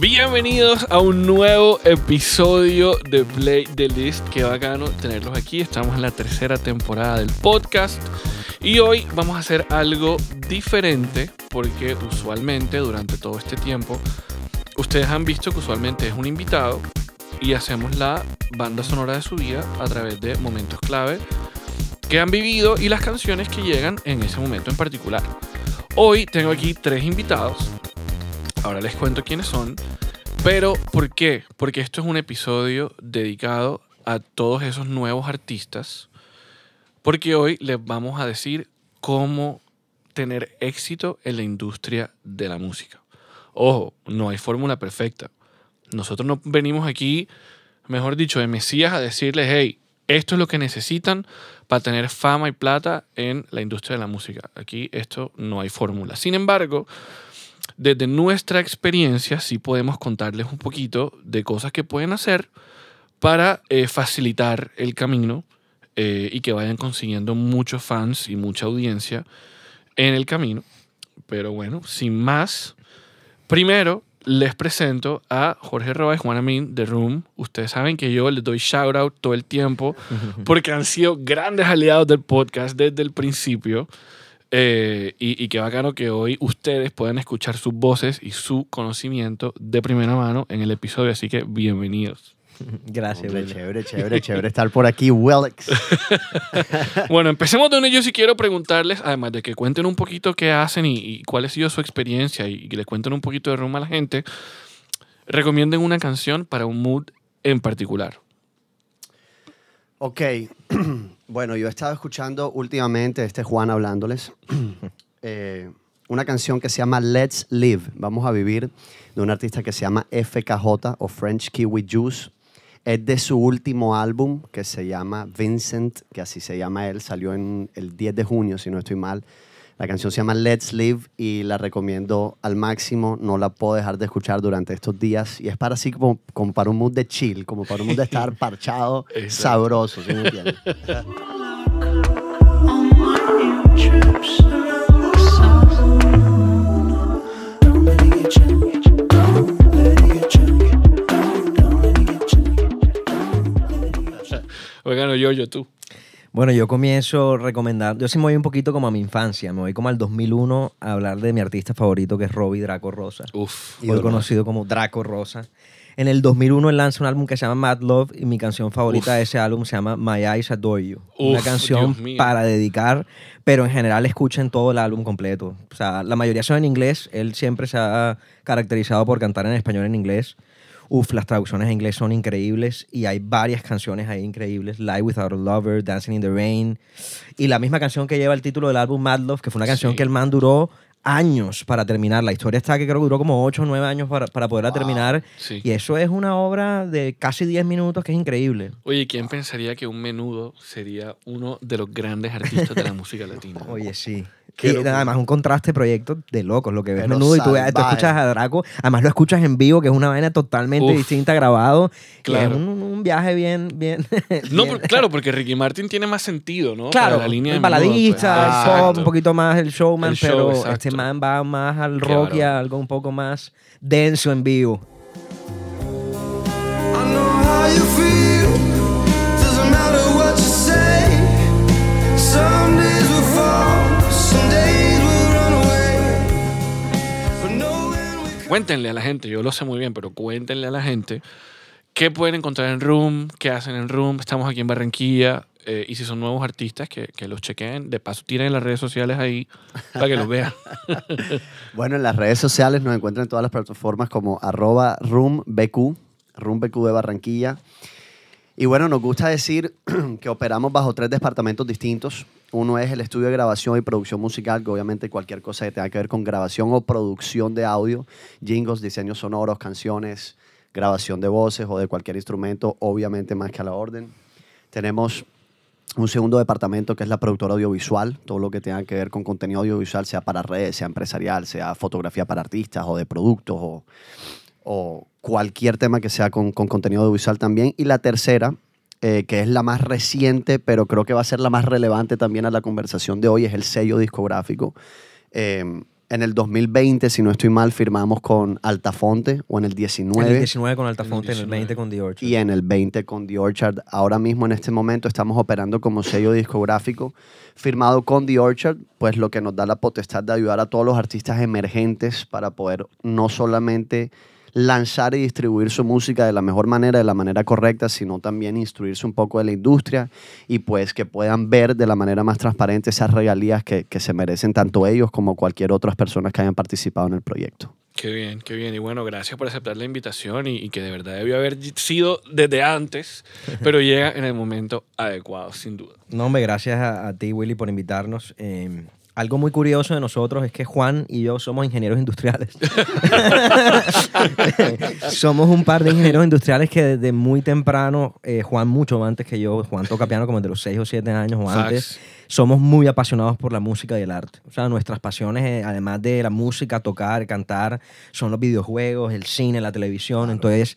Bienvenidos a un nuevo episodio de Play The List. Qué bacano tenerlos aquí. Estamos en la tercera temporada del podcast y hoy vamos a hacer algo diferente porque usualmente durante todo este tiempo ustedes han visto que usualmente es un invitado y hacemos la banda sonora de su vida a través de momentos clave que han vivido y las canciones que llegan en ese momento en particular. Hoy tengo aquí tres invitados. Ahora les cuento quiénes son, pero ¿por qué? Porque esto es un episodio dedicado a todos esos nuevos artistas, porque hoy les vamos a decir cómo tener éxito en la industria de la música. Ojo, no hay fórmula perfecta. Nosotros no venimos aquí, mejor dicho, de mesías a decirles, hey, esto es lo que necesitan para tener fama y plata en la industria de la música. Aquí esto no hay fórmula. Sin embargo, desde nuestra experiencia sí podemos contarles un poquito de cosas que pueden hacer para facilitar el camino y que vayan consiguiendo muchos fans y mucha audiencia en el camino. Pero bueno, sin más, primero les presento a Jorge Roa y Juana Min de Room. Ustedes saben que yo les doy shout out todo el tiempo porque han sido grandes aliados del podcast desde el principio. Y qué bacano que hoy ustedes puedan escuchar sus voces y su conocimiento de primera mano en el episodio, así que bienvenidos. Gracias, hombre, chévere estar por aquí, Wellex. Bueno, empecemos de una. Yo sí quiero preguntarles, además de que cuenten un poquito qué hacen y cuál ha sido su experiencia y que le cuenten un poquito de Room a la gente, recomienden una canción para un mood en particular. Ok, bueno, yo he estado escuchando últimamente, Juan hablándoles, una canción que se llama Let's Live, Vamos a Vivir, de un artista que se llama FKJ o French Kiwi Juice. Es de su último álbum que se llama Vincent, que así se llama él, salió en el 10 de junio, si no estoy mal. La canción se llama Let's Live y la recomiendo al máximo. No la puedo dejar de escuchar durante estos días. Y es para así como para un mood de chill, como para un mood de estar parchado, sabroso, ¿sí me entiendes? Oigan, yo, tú. Bueno, yo comienzo recomendando. Yo sí me voy un poquito como a mi infancia. Me voy como al 2001 a hablar de mi artista favorito, que es Robbie Draco Rosa. Uf. Hoy conocido como Draco Rosa. En el 2001 él lanza un álbum que se llama Mad Love y mi canción favorita de ese álbum se llama My Eyes Adore You. Una canción para dedicar, pero en general escuchen todo el álbum completo. O sea, la mayoría son en inglés. Él siempre se ha caracterizado por cantar en español en inglés. Las traducciones en inglés son increíbles y hay varias canciones ahí increíbles. Lie Without a Lover, Dancing in the Rain. Y la misma canción que lleva el título del álbum Mad Love, que fue una canción que el man duró años para terminar. La historia está que creo que duró como 8 o 9 años para poderla terminar. Sí. Y eso es una obra de casi 10 minutos que es increíble. Oye, ¿quién pensaría que un Menudo sería uno de los grandes artistas de la música latina? Oye, sí. Y además un contraste de proyectos de locos, lo que ves Menudo y tú escuchas a Draco, además lo escuchas en vivo, que es una vaina totalmente distinta, grabado, claro. Y es un viaje bien no, bien. Claro, porque Ricky Martin tiene más sentido, ¿no? Claro, para la línea el baladista, pues. Un poquito más el showman, pero exacto. Este man va más al rock y a algo un poco más denso en vivo. I know how you feel, doesn't matter what you say, some days will fall. Cuéntenle a la gente, yo lo sé muy bien, pero cuéntenle a la gente qué pueden encontrar en Room, qué hacen en Room. Estamos aquí en Barranquilla y si son nuevos artistas, que los chequen. De paso, tiren las redes sociales ahí para que los vean. Bueno, en las redes sociales nos encuentran en todas las plataformas como @RoomBQ, RoomBQ de Barranquilla. Y bueno, nos gusta decir que operamos bajo 3 departamentos distintos. Uno es el estudio de grabación y producción musical, que obviamente cualquier cosa que tenga que ver con grabación o producción de audio, jingles, diseños sonoros, canciones, grabación de voces o de cualquier instrumento, obviamente más que a la orden. Tenemos un segundo departamento que es la productora audiovisual, todo lo que tenga que ver con contenido audiovisual, sea para redes, sea empresarial, sea fotografía para artistas o de productos o cualquier tema que sea con contenido audiovisual también. Y la tercera, que es la más reciente, pero creo que va a ser la más relevante también a la conversación de hoy, es el sello discográfico, En el 2020, si no estoy mal, firmamos con Altafonte, o en el 19. En el 19 con Altafonte, en el 20 con The Orchard. Y en el 20 con The Orchard. Ahora mismo, en este momento, estamos operando como sello discográfico firmado con The Orchard, pues lo que nos da la potestad de ayudar a todos los artistas emergentes para poder no solamente lanzar y distribuir su música de la mejor manera, de la manera correcta, sino también instruirse un poco de la industria y pues que puedan ver de la manera más transparente esas regalías que se merecen tanto ellos como cualquier otras personas que hayan participado en el proyecto. Qué bien, qué bien. Y bueno, gracias por aceptar la invitación y que de verdad debió haber sido desde antes, pero llega en el momento adecuado, sin duda. No, hombre, gracias a ti, Willy, por invitarnos. Algo muy curioso de nosotros es que Juan y yo somos ingenieros industriales. Somos un par de ingenieros industriales que desde muy temprano, Juan mucho antes que yo, Juan toca piano como entre los 6 o 7 años o antes, somos muy apasionados por la música y el arte. O sea, nuestras pasiones, además de la música, tocar, cantar, son los videojuegos, el cine, la televisión. Claro. Entonces,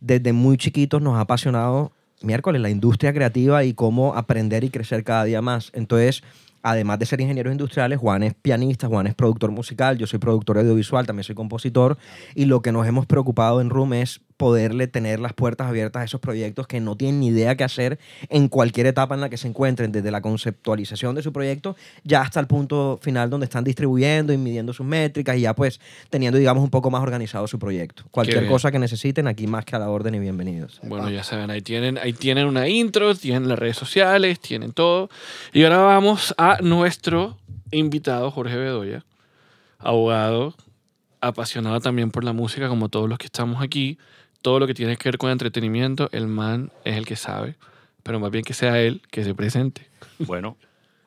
desde muy chiquitos nos ha apasionado, miércoles, la industria creativa y cómo aprender y crecer cada día más. Entonces, además de ser ingenieros industriales, Juan es pianista, Juan es productor musical, yo soy productor audiovisual, también soy compositor, y lo que nos hemos preocupado en Room es poderle tener las puertas abiertas a esos proyectos que no tienen ni idea qué hacer en cualquier etapa en la que se encuentren, desde la conceptualización de su proyecto ya hasta el punto final donde están distribuyendo y midiendo sus métricas y ya pues teniendo, digamos, un poco más organizado su proyecto. Cualquier cosa que necesiten, aquí más que a la orden y bienvenidos. Bueno, ya saben, ahí tienen una intro, tienen las redes sociales, tienen todo. Y ahora vamos a nuestro invitado, Jorge Bedoya, abogado, apasionado también por la música como todos los que estamos aquí. Todo lo que tiene que ver con entretenimiento, el man es el que sabe, pero más bien que sea él que se presente. Bueno,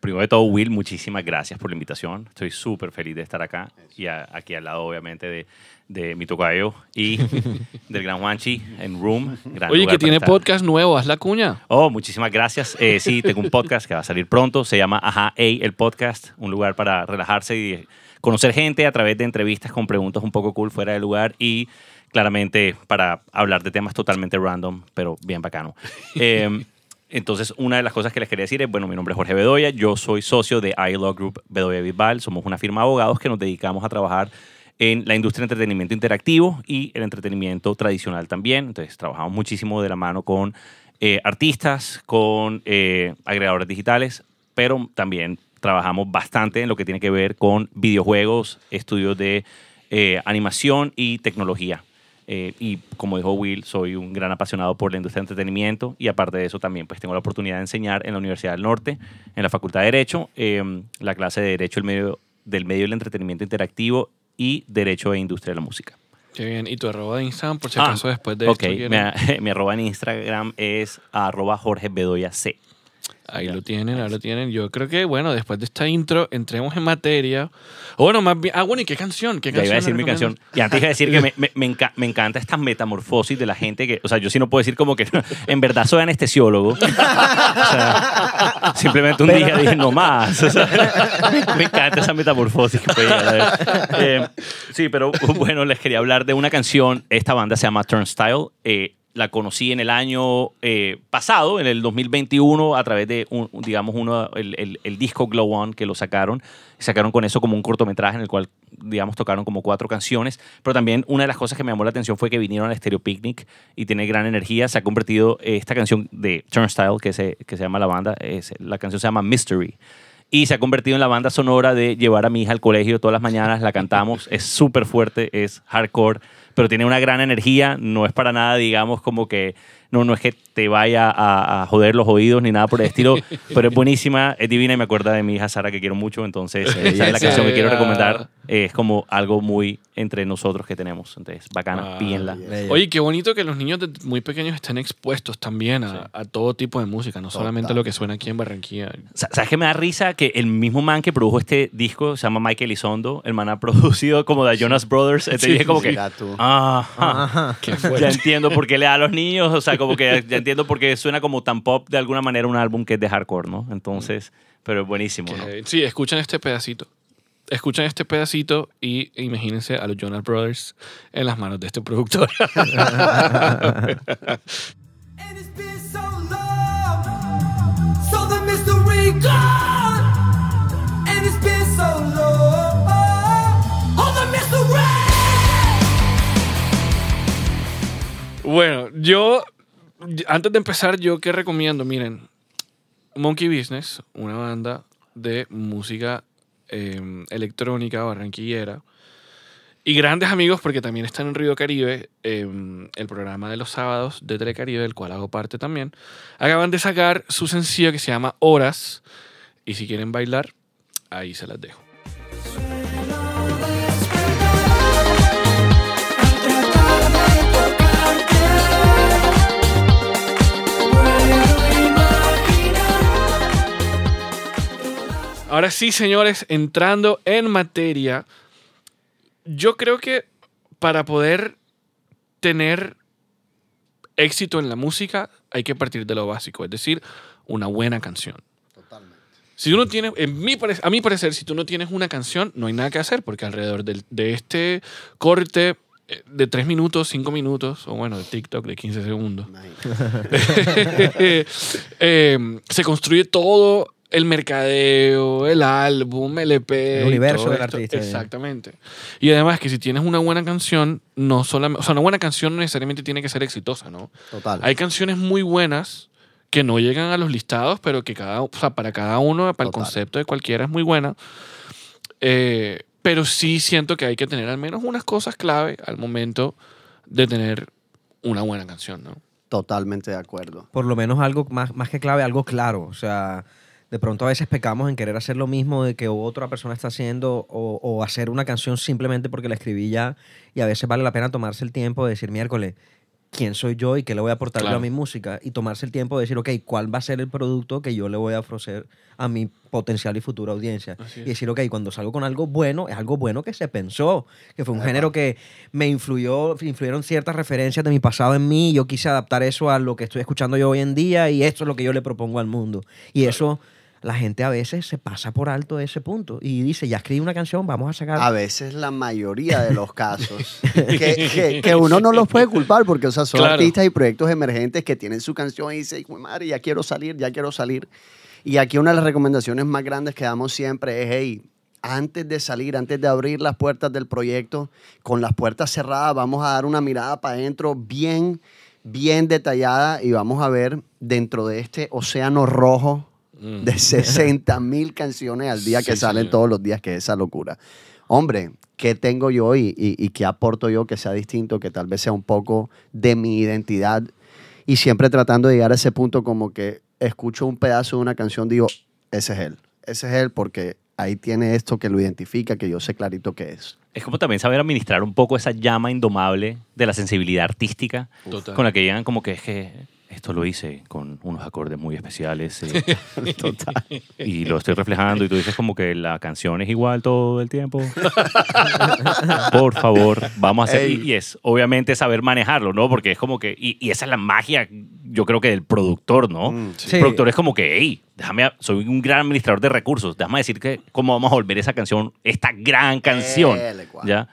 primero de todo, Will, muchísimas gracias por la invitación. Estoy súper feliz de estar acá y aquí al lado, obviamente, de mi tocayo y del gran Juanchi en Room. Oye, que tiene podcast nuevo, haz la cuña. Oh, muchísimas gracias. Sí, tengo un podcast que va a salir pronto, se llama Ajá, Ey, el podcast, un lugar para relajarse y conocer gente a través de entrevistas con preguntas un poco cool fuera de lugar y claramente para hablar de temas totalmente random, pero bien bacano. Entonces, una de las cosas que les quería decir es, bueno, mi nombre es Jorge Bedoya, yo soy socio de iLaw Group Bedoya Bisbal, somos una firma de abogados que nos dedicamos a trabajar en la industria de entretenimiento interactivo y el entretenimiento tradicional también. Entonces, trabajamos muchísimo de la mano con artistas, con agregadores digitales, pero también trabajamos bastante en lo que tiene que ver con videojuegos, estudios de animación y tecnología. Y como dijo Will, soy un gran apasionado por la industria de entretenimiento y aparte de eso también pues tengo la oportunidad de enseñar en la Universidad del Norte, en la Facultad de Derecho, la clase de Derecho del Medio del Entretenimiento Interactivo y Derecho e Industria de la Música. Qué bien. ¿Y tu arroba de Instagram, por si acaso después de esto? Mi arroba en Instagram es @JorgeBedoyaC. Ahí lo tienen, ahí lo tienen. Yo creo que, bueno, después de esta intro, entremos en materia. Bueno, más bien... Ah, bueno, ¿y qué canción? ¿Qué canción? Ya iba a decir mi canción. Y antes iba a decir que me encanta esta metamorfosis de la gente que... O sea, yo sí no puedo decir como que... En verdad soy anestesiólogo. O sea, simplemente un día dije, no más. O sea, me encanta esa metamorfosis que puede llegar a ver. Sí, pero bueno, les quería hablar de una canción. Esta banda se llama Turnstile. La conocí en el año pasado, en el 2021, a través de, el disco Glow On que lo sacaron. Sacaron con eso como un cortometraje en el cual, digamos, tocaron como 4 canciones. Pero también una de las cosas que me llamó la atención fue que vinieron al Estereo Picnic y tiene gran energía. Se ha convertido esta canción de Turnstile, que se llama la banda, la canción se llama Mystery. Y se ha convertido en la banda sonora de llevar a mi hija al colegio todas las mañanas, la cantamos, es súper fuerte, es hardcore, pero tiene una gran energía, no es para nada, digamos, como que no es que te vaya a joder los oídos ni nada por el estilo, pero es buenísima, es divina y me acuerda de mi hija Sara que quiero mucho, entonces esa es la canción que quiero recomendar, es como algo muy entre nosotros que tenemos, entonces bacana, pídenla. Yes. Oye, qué bonito que los niños muy pequeños estén expuestos también a todo tipo de música, no solamente lo que suena aquí en Barranquilla. ¿Sabes qué me da risa? Que el mismo man que produjo este disco, se llama Michael Isondo, el man ha producido como de Jonas Brothers, entonces dije como que... Ajá. Ya entiendo por qué le da a los niños, o sea, como que ya entiendo por qué suena como tan pop de alguna manera un álbum que es de hardcore, ¿no? Entonces, pero es buenísimo, ¿no? Sí, escuchan este pedacito y imagínense a los Jonas Brothers en las manos de este productor. Bueno, yo, antes de empezar, ¿yo qué recomiendo? Miren, Monkey Business, una banda de música electrónica barranquillera. Y grandes amigos, porque también están en Río Caribe, el programa de los sábados de Telecaribe, del cual hago parte también. Acaban de sacar su sencillo que se llama Horas. Y si quieren bailar, ahí se las dejo. Ahora sí, señores, entrando en materia... Yo creo que para poder tener éxito en la música hay que partir de lo básico, es decir, una buena canción. Totalmente. Si uno tiene, a mi parecer, si tú no tienes una canción, no hay nada que hacer, porque alrededor de este corte de 3 minutos, 5 minutos, o bueno, de TikTok de 15 segundos, se construye todo el mercadeo, el álbum, el EP... El universo del artista. Exactamente. Y además que si tienes una buena canción, no solamente... O sea, una buena canción no necesariamente tiene que ser exitosa, ¿no? Total. Hay canciones muy buenas que no llegan a los listados, pero que cada... O sea, para cada uno, para el concepto de cualquiera es muy buena. Pero sí siento que hay que tener al menos unas cosas clave al momento de tener una buena canción, ¿no? Totalmente de acuerdo. Por lo menos algo más que clave, algo claro. O sea... De pronto a veces pecamos en querer hacer lo mismo de que otra persona está haciendo o hacer una canción simplemente porque la escribí ya, y a veces vale la pena tomarse el tiempo de decir, miércoles, ¿quién soy yo y qué le voy a aportar yo a mi música? Y tomarse el tiempo de decir, ok, ¿cuál va a ser el producto que yo le voy a ofrecer a mi potencial y futura audiencia? Y decir, ok, cuando salgo con algo bueno, es algo bueno que se pensó, que fue un género que me influyeron ciertas referencias de mi pasado en mí, y yo quise adaptar eso a lo que estoy escuchando yo hoy en día, y esto es lo que yo le propongo al mundo. Y eso... La gente a veces se pasa por alto ese punto y dice, ya escribí una canción, vamos a sacar... A veces la mayoría de los casos, que uno no los puede culpar porque, o sea, son artistas y proyectos emergentes que tienen su canción y dicen, madre, ya quiero salir. Y aquí una de las recomendaciones más grandes que damos siempre es, hey, antes de salir, antes de abrir las puertas del proyecto, con las puertas cerradas, vamos a dar una mirada para adentro bien detallada y vamos a ver dentro de este océano rojo de 60,000 canciones al día que salen todos los días, que es esa locura. Hombre, ¿qué tengo yo y qué aporto yo que sea distinto, que tal vez sea un poco de mi identidad? Y siempre tratando de llegar a ese punto como que escucho un pedazo de una canción, digo, ese es él porque ahí tiene esto que lo identifica, que yo sé clarito qué es. Es como también saber administrar un poco esa llama indomable de la sensibilidad artística con la que llegan como que es que... Esto lo hice con unos acordes muy especiales. Total. Y lo estoy reflejando y tú dices como que la canción es igual todo el tiempo. Por favor, vamos a hacer... Y es obviamente saber manejarlo, ¿no? Porque es como que... Y esa es la magia, yo creo que del productor, ¿no? Sí. El productor es como que, hey, soy un gran administrador de recursos, déjame decir que cómo vamos a volver esa canción, esta gran canción, ¿ya?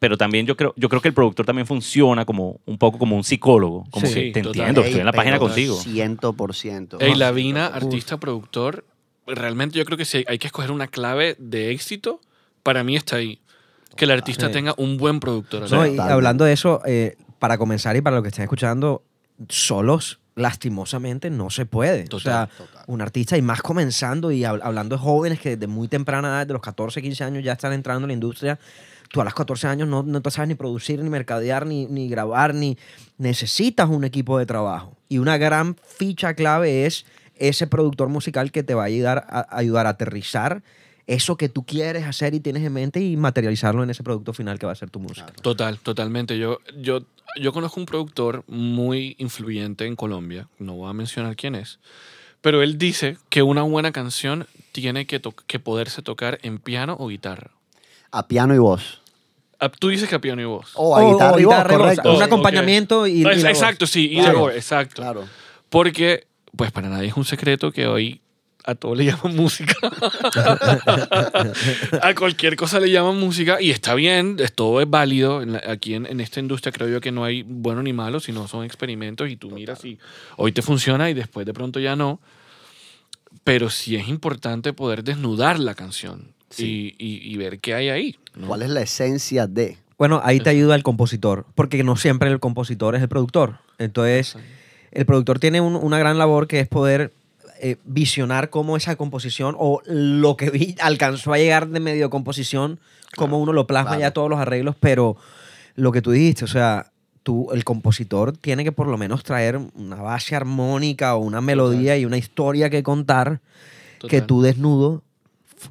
Pero también yo creo que el productor también funciona como un poco como un psicólogo. Como que te entiendo, estoy en la página contigo. 100%. Lavina, artista, productor, realmente yo creo que si hay que escoger una clave de éxito, para mí está ahí. Que el artista tenga un buen productor. No, y hablando de eso, para comenzar y para los que estén escuchando, solos, lastimosamente, no se puede. Total. Un artista, y más comenzando, y hablando de jóvenes que desde muy temprana edad, de los 14, 15 años, ya están entrando en la industria. Tú a los 14 años no te sabes ni producir, ni mercadear, ni grabar, ni necesitas un equipo de trabajo. Y una gran ficha clave es ese productor musical que te va a ayudar a aterrizar eso que tú quieres hacer y tienes en mente y materializarlo en ese producto final que va a ser tu música. Totalmente. Yo conozco un productor muy influyente en Colombia, no voy a mencionar quién es, pero él dice que una buena canción tiene que poderse tocar en piano o guitarra. A piano y voz. Tú dices que a piano y voz. O a guitarra y voz, correcto. Un acompañamiento y la voz. Exacto, sí. Exacto. Claro. Porque, pues para nadie es un secreto que hoy a todo le llaman música. A cualquier cosa le llaman música y está bien, todo es válido. Aquí en esta industria creo yo que no hay bueno ni malo, sino son experimentos y tú miras y hoy te funciona y después de pronto ya no. Pero sí es importante poder desnudar la canción. Sí. Y ver qué hay ahí, ¿no? ¿Cuál es la esencia de? Bueno, ahí te ayuda el compositor, porque no siempre el compositor es el productor. Entonces, el productor tiene una gran labor que es poder visionar cómo esa composición o lo que alcanzó a llegar de medio composición, cómo uno lo plasma ya todos los arreglos, pero lo que tú dijiste, o sea, el compositor tiene que por lo menos traer una base armónica o una melodía y una historia que contar que tú desnudo.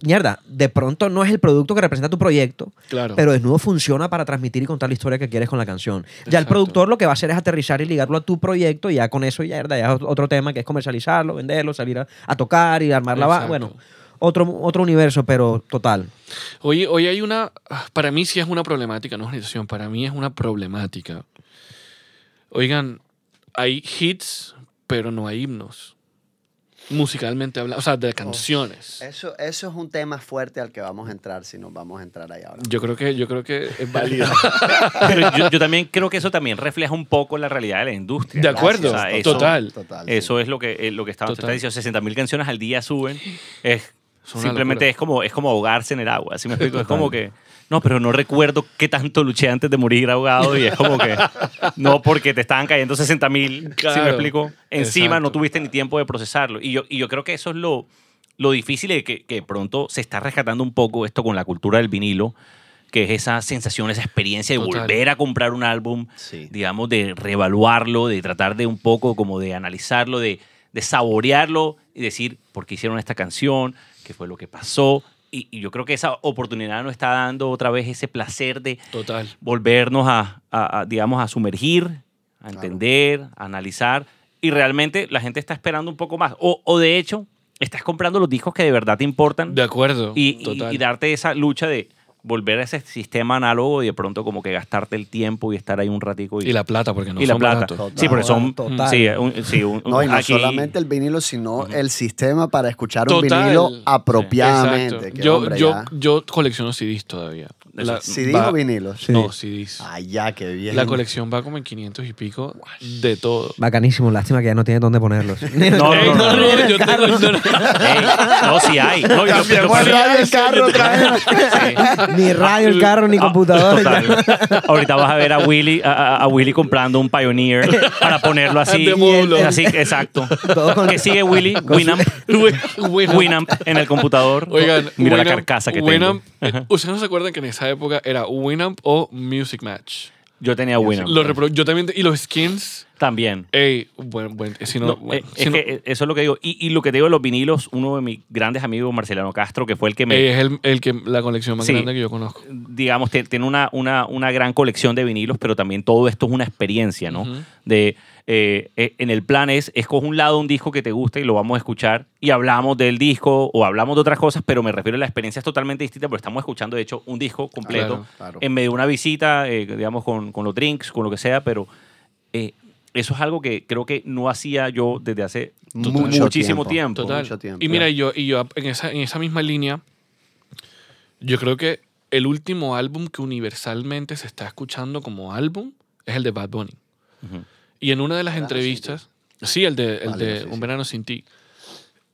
Mierda, de pronto no es el producto que representa tu proyecto, pero desnudo funciona para transmitir y contar la historia que quieres con la canción. Exacto. Ya el productor lo que va a hacer es aterrizar y ligarlo a tu proyecto, y ya con eso ya es otro tema que es comercializarlo, venderlo, salir a tocar y armar la base. Bueno, otro universo, pero total. Hoy hay una... Para mí sí es una problemática, no es una situación, para mí es una problemática. Oigan, hay hits, pero no hay himnos. Musicalmente hablando, o sea, de canciones. Eso es un tema fuerte al que vamos a entrar, si nos vamos a entrar ahí ahora. Yo creo que es válido. Pero yo también creo que eso también refleja un poco la realidad de la industria. De acuerdo, o sea, total. Eso sí. Es lo que estábamos diciendo. 60.000 canciones al día suben. Simplemente es como ahogarse en el agua. ¿Sí me explico? Total. Es como que... No, pero no recuerdo qué tanto luché antes de morir ahogado, y es como que no, porque te estaban cayendo 60.000, ¿sí me explico? Encima no tuviste ni tiempo de procesarlo. Y yo creo que eso es lo difícil, de que pronto se está rescatando un poco esto con la cultura del vinilo, que es esa sensación, esa experiencia de volver a comprar un álbum, digamos, de reevaluarlo, de tratar de un poco como de analizarlo, de saborearlo y decir por qué hicieron esta canción, qué fue lo que pasó. Y yo creo que esa oportunidad nos está dando otra vez ese placer de volvernos a sumergir, a entender, a analizar. Y realmente la gente está esperando un poco más. O de hecho, estás comprando los discos que de verdad te importan. De acuerdo. Y darte esa lucha de volver a ese sistema análogo y de pronto como que gastarte el tiempo y estar ahí un ratico. Y la plata, porque no son baratos. Sí, porque son... Total. No, y no solamente el vinilo, sino el sistema para escuchar un vinilo apropiadamente. Sí, yo colecciono CDs todavía. ¿CDs o vinilos? Sí. No, CDs. Ay, ya, qué bien. La colección va como en 500 y pico de todo. Bacanísimo, lástima que ya no tienes dónde ponerlos. No, sí hay. No, yo el carro otra vez. Ni radio el carro, ni computadora. Ahorita vas a ver a Willy comprando un Pioneer para ponerlo así. Así, exacto. ¿Qué sigue Willy? Winamp en el computador. Oigan, mira la carcasa que tengo. ¿Ustedes no se acuerdan que en esa época era Winamp o Music Match? Yo tenía Winamp. Yo también, y los skins. También. Eso es lo que digo. Y lo que te digo de los vinilos, uno de mis grandes amigos, Marcelano Castro, que fue el que me... es el que la colección más grande que yo conozco. Digamos, tiene una gran colección de vinilos, pero también todo esto es una experiencia, ¿no? Uh-huh. En el plan es, escoge un lado un disco que te guste y lo vamos a escuchar y hablamos del disco o hablamos de otras cosas, pero me refiero a la experiencia es totalmente distinta, pero estamos escuchando, de hecho, un disco completo en medio de una visita, digamos, con los drinks, con lo que sea, pero eso es algo que creo que no hacía yo desde hace muchísimo tiempo. Mucho tiempo. Y mira, yo en esa misma línea, yo creo que el último álbum que universalmente se está escuchando como álbum es el de Bad Bunny. Uh-huh. Y en una de las entrevistas... Sí, el de Un Verano Sin Ti.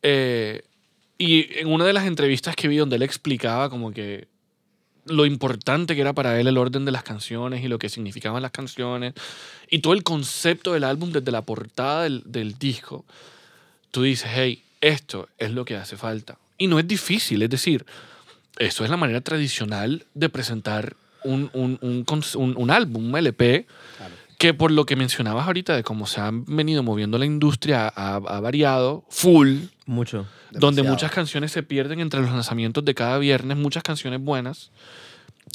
Y en una de las entrevistas que vi donde él explicaba como que lo importante que era para él el orden de las canciones y lo que significaban las canciones y todo el concepto del álbum desde la portada del disco, tú dices, hey, esto es lo que hace falta. Y no es difícil, es decir, eso es la manera tradicional de presentar un álbum, un LP... Que por lo que mencionabas ahorita de cómo se ha venido moviendo la industria, ha variado full. Mucho. Donde demasiado. Muchas canciones se pierden entre los lanzamientos de cada viernes, muchas canciones buenas.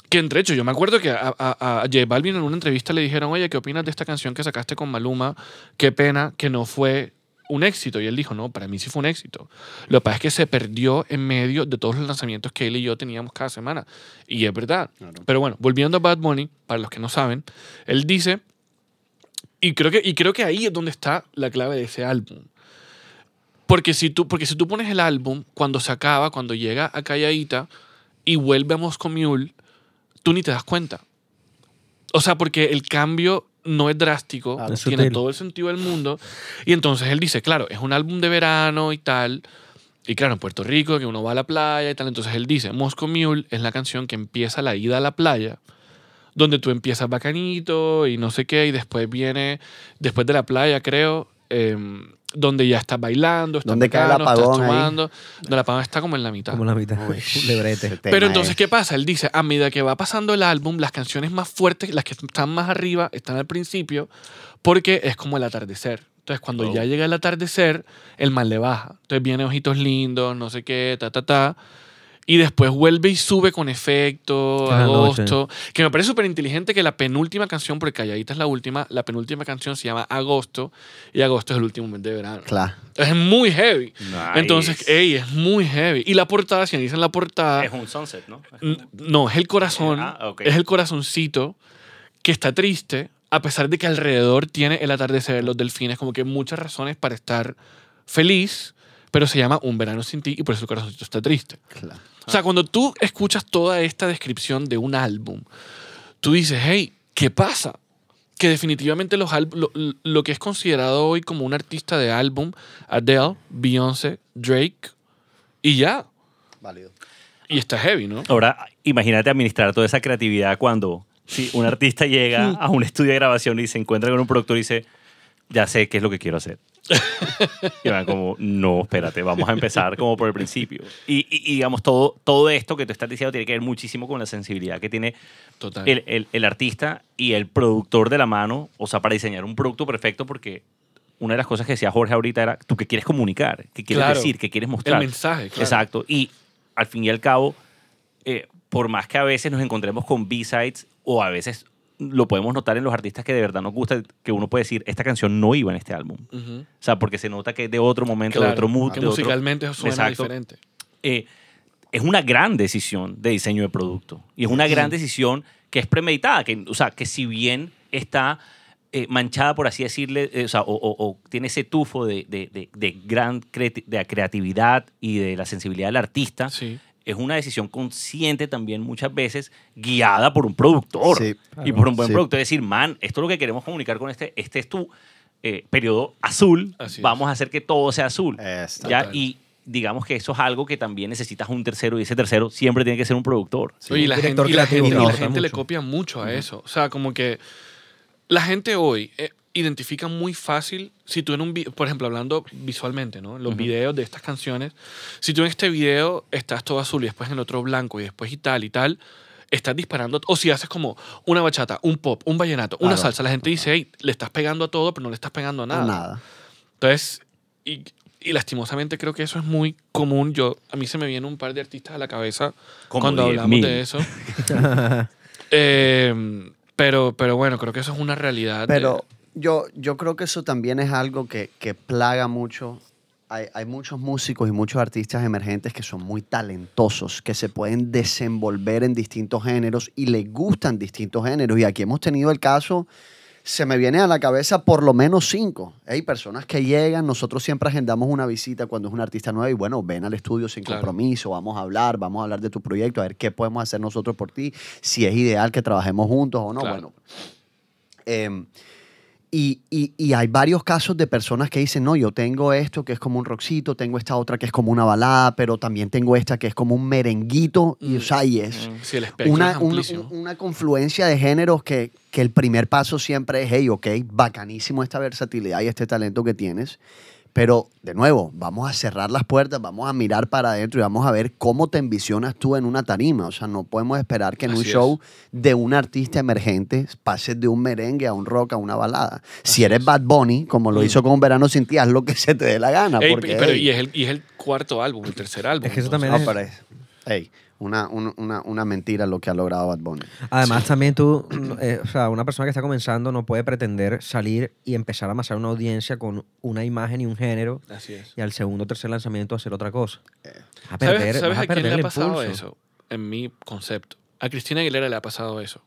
Que entre hecho, yo me acuerdo que a J Balvin en una entrevista le dijeron, oye, ¿qué opinas de esta canción que sacaste con Maluma? Qué pena que no fue un éxito. Y él dijo, no, para mí sí fue un éxito. Lo que pasa es que se perdió en medio de todos los lanzamientos que él y yo teníamos cada semana. Y es verdad. Claro. Pero bueno, volviendo a Bad Bunny, para los que no saben, él dice... Y creo que ahí es donde está la clave de ese álbum. Porque si tú pones el álbum, cuando se acaba, cuando llega a Calladita y vuelve a Moscow Mule, tú ni te das cuenta. O sea, porque el cambio no es drástico, tiene todo el sentido del mundo. Y entonces él dice, claro, es un álbum de verano y tal. Y claro, en Puerto Rico, que uno va a la playa y tal. Entonces él dice, Moscow Mule es la canción que empieza la ida a la playa. donde tú empiezas bacanito y no sé qué, y después viene, después de la playa, creo, donde ya estás bailando, estás bacano, estás tomando. No, la apagón está como en la mitad. Como en la mitad. De brete. Pero entonces, ¿qué pasa? Él dice, a medida que va pasando el álbum, las canciones más fuertes, las que están más arriba, están al principio, porque es como el atardecer. Entonces, cuando ya llega el atardecer, el mal le baja. Entonces, viene Ojitos Lindos, no sé qué, Y después vuelve y sube con Efecto, Agosto. Noche. Que me parece súper inteligente que la penúltima canción, porque Calladita es la última, la penúltima canción se llama Agosto, y Agosto es el último mes de verano. Claro. Es muy heavy. Nice. Entonces, ey, es muy heavy. Y la portada, si analizan la portada... Es un sunset, ¿no? No, es el corazón. Okay. Es el corazoncito que está triste, a pesar de que alrededor tiene el atardecer, los delfines, como que muchas razones para estar feliz, pero se llama Un Verano Sin Ti y por eso el corazoncito está triste. Claro. O sea, cuando tú escuchas toda esta descripción de un álbum, tú dices, hey, ¿qué pasa? Que definitivamente lo que es considerado hoy como un artista de álbum, Adele, Beyoncé, Drake, y ya. Válido. Y está heavy, ¿no? Ahora, imagínate administrar toda esa creatividad cuando... Sí, un artista llega a un estudio de grabación y se encuentra con un productor y dice, ya sé qué es lo que quiero hacer. Y van como, no, espérate, vamos a empezar como por el principio. Y digamos, todo esto que tú estás diciendo tiene que ver muchísimo con la sensibilidad que tiene el artista y el productor de la mano, o sea, para diseñar un producto perfecto, porque una de las cosas que decía Jorge ahorita era, tú qué quieres comunicar, qué quieres decir, qué quieres mostrar. El mensaje, claro. Exacto. Y al fin y al cabo, por más que a veces nos encontremos con B-sides, o a veces lo podemos notar en los artistas que de verdad nos gusta, que uno puede decir, esta canción no iba en este álbum. O sea, porque se nota que es de otro momento, de otro mood. Que musicalmente eso suena diferente. Es una gran decisión de diseño de producto. Y es una gran decisión que es premeditada. Que, o sea, que si bien está manchada, por así decirle, o tiene ese tufo de creatividad y de la sensibilidad del artista, es una decisión consciente también muchas veces guiada por un productor y por un buen productor. Es decir, man, esto es lo que queremos comunicar con este es tu periodo azul, vamos a hacer que todo sea azul. ¿Ya? Y digamos que eso es algo que también necesitas un tercero y ese tercero siempre tiene que ser un productor. Y la gente le copia mucho a eso. O sea, como que la gente hoy... identifica muy fácil si tú en un video, por ejemplo, hablando visualmente, ¿no? Los videos de estas canciones, si tú en este video estás todo azul y después en el otro blanco y después y tal, estás disparando, o si haces como una bachata, un pop, un vallenato, una salsa, la gente dice, hey, le estás pegando a todo, pero no le estás pegando a nada. Entonces, y lastimosamente creo que eso es muy común. A mí se me vienen un par de artistas a la cabeza como cuando hablamos de eso. Pero bueno, creo que eso es una realidad. Pero... Yo creo que eso también es algo que plaga mucho. Hay muchos músicos y muchos artistas emergentes que son muy talentosos, que se pueden desenvolver en distintos géneros y les gustan distintos géneros. Y aquí hemos tenido el caso, se me viene a la cabeza por lo menos 5. Hay personas que llegan, nosotros siempre agendamos una visita cuando es un artista nuevo y bueno, ven al estudio sin compromiso, vamos a hablar de tu proyecto, a ver qué podemos hacer nosotros por ti, si es ideal que trabajemos juntos o no. Bueno... Y hay varios casos de personas que dicen, no, yo tengo esto que es como un rockcito, tengo esta otra que es como una balada, pero también tengo esta que es como un merenguito. Y o sea, y es una confluencia de géneros que el primer paso siempre es, hey, ok, bacanísimo esta versatilidad y este talento que tienes, pero de nuevo, vamos a cerrar las puertas, vamos a mirar para adentro y vamos a ver cómo te envisionas tú en una tarima. O sea, no podemos esperar que en un show de un artista emergente pases de un merengue a un rock a una balada. Si eres Bad Bunny, como lo hizo con Un Verano Sin Ti, haz lo que se te dé la gana. Y es el cuarto álbum, el tercer álbum. Es que eso también una mentira lo que ha logrado Bad Bunny. Además, también tú, o sea, una persona que está comenzando no puede pretender salir y empezar a amasar una audiencia con una imagen y un género. Así es. Y al segundo o tercer lanzamiento hacer otra cosa. ¿Sabes a quién le ha pasado eso? En mi concepto. A Cristina Aguilera le ha pasado eso.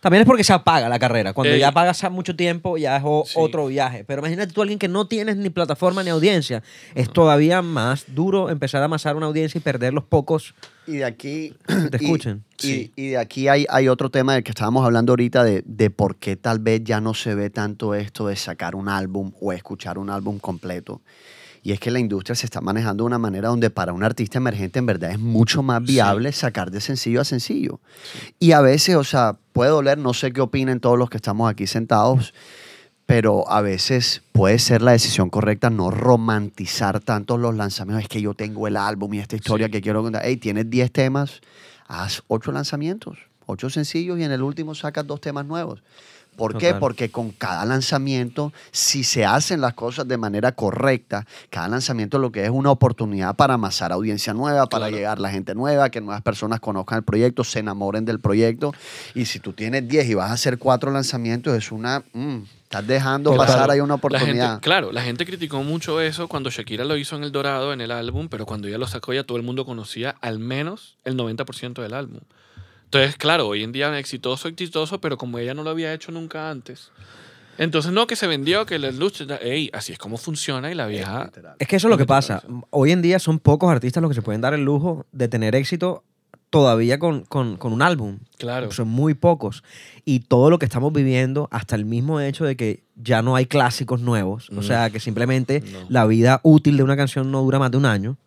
También es porque se apaga la carrera. Cuando ya pagas mucho tiempo, ya es otro viaje. Pero imagínate tú a alguien que no tienes ni plataforma ni audiencia. Es todavía más duro empezar a amasar una audiencia y perder los pocos. Y de aquí te escuchen. Y de aquí hay otro tema del que estábamos hablando ahorita de por qué tal vez ya no se ve tanto esto de sacar un álbum o escuchar un álbum completo. Y es que la industria se está manejando de una manera donde para un artista emergente en verdad es mucho más viable sacar de sencillo a sencillo. Y a veces, o sea, puede doler, no sé qué opinen todos los que estamos aquí sentados, pero a veces puede ser la decisión correcta no romantizar tanto los lanzamientos. Es que yo tengo el álbum y esta historia que quiero contar. Hey, tienes 10 temas, haz 8 lanzamientos, 8 sencillos, y en el último sacas 2 temas nuevos. ¿Por qué? Porque con cada lanzamiento, si se hacen las cosas de manera correcta, cada lanzamiento lo que es una oportunidad para amasar audiencia nueva, para llegar la gente nueva, que nuevas personas conozcan el proyecto, se enamoren del proyecto. Y si tú tienes 10 y vas a hacer 4 lanzamientos, es una... estás dejando pasar ahí una oportunidad. La gente criticó mucho eso cuando Shakira lo hizo en El Dorado, en el álbum, pero cuando ella lo sacó ya todo el mundo conocía al menos el 90% del álbum. Entonces, claro, hoy en día exitoso, pero como ella no lo había hecho nunca antes. Entonces, no, que se vendió, que les luche. Ey, así es como funciona y la vieja... Es que eso es lo que pasa. Hoy en día son pocos artistas los que se pueden dar el lujo de tener éxito todavía con un álbum. Claro. Son muy pocos. Y todo lo que estamos viviendo, hasta el mismo hecho de que ya no hay clásicos nuevos, o sea, que simplemente la vida útil de una canción no dura más de un año,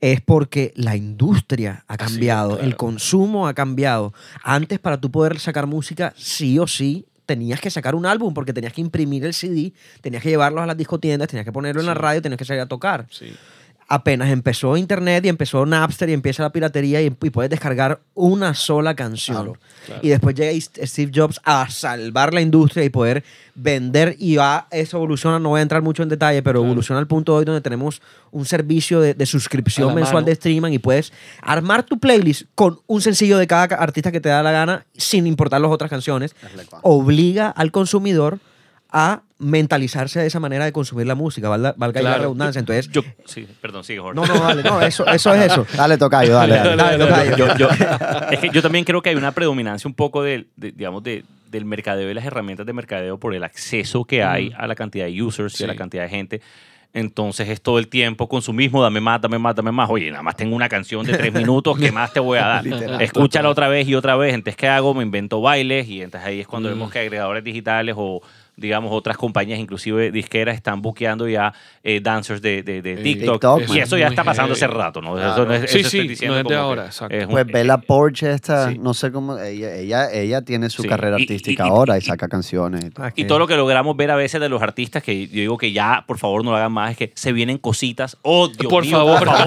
es porque la industria ha cambiado, el consumo ha cambiado. Antes, para tú poder sacar música, sí o sí, tenías que sacar un álbum porque tenías que imprimir el CD, tenías que llevarlos a las discotiendas, tenías que ponerlo en la radio, tenías que salir a tocar. Sí. Apenas empezó Internet y empezó Napster y empieza la piratería y puedes descargar una sola canción. Claro. Y después llega Steve Jobs a salvar la industria y poder vender, y eso evoluciona, no voy a entrar mucho en detalle, pero evoluciona al punto de hoy donde tenemos un servicio de suscripción mensual de streaming y puedes armar tu playlist con un sencillo de cada artista que te da la gana sin importar las otras canciones. Obliga al consumidor a mentalizarse de esa manera de consumir la música, valga la redundancia. Entonces, sigue, Jorge. No, dale, eso es eso. Dale, Tocayo, dale. Es que yo también creo que hay una predominancia un poco del mercadeo y las herramientas de mercadeo por el acceso que hay a la cantidad de users y a la cantidad de gente. Entonces es todo el tiempo consumismo, dame más. Oye, nada más tengo una canción de 3 minutos, ¿qué más te voy a dar? Escúchala otra vez. Entonces, ¿qué hago? Me invento bailes, y entonces ahí es cuando vemos que agregadores digitales o, digamos, otras compañías, inclusive disqueras, están buqueando ya dancers de TikTok. Y eso ya está pasando hace rato, ¿no? Claro. Eso no es, no es de ahora, exacto. Pues Bella Poarch, no sé cómo, ella tiene su carrera artística ahora y saca canciones. Y todo lo que logramos ver a veces de los artistas, que yo digo que ya, por favor, no lo hagan más, es que se vienen cositas. ¡Oh, Dios mío! ¡Por favor, va a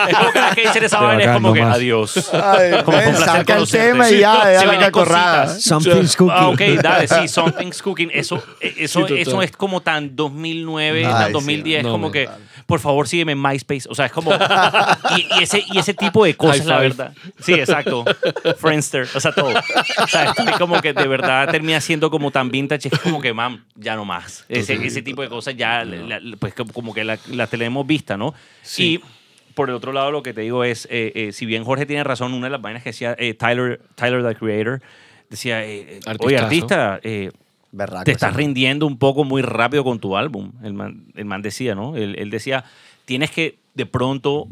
morir! Es lo que hay que decir esa vaina, es como que adiós. Saca el tema y ya la cacorrada. Something's Cooking. Ok, dale, sí, something cooking, eso es como tan 2009, tan 2010, como que por favor sígueme en MySpace, o sea, es como y ese tipo de cosas, la verdad. Sí, exacto. Friendster, o sea, todo. O sea, es como que de verdad termina siendo como tan vintage, es como que ya no más. Ese tipo de cosas ya pues como que la tenemos vista, ¿no? Sí. Y por el otro lado, lo que te digo es, si bien Jorge tiene razón, una de las vainas que decía Tyler the Creator, decía, oye, artista, Berraco, te estás rindiendo un poco muy rápido con tu álbum. El man decía, ¿no? Él decía, tienes que de pronto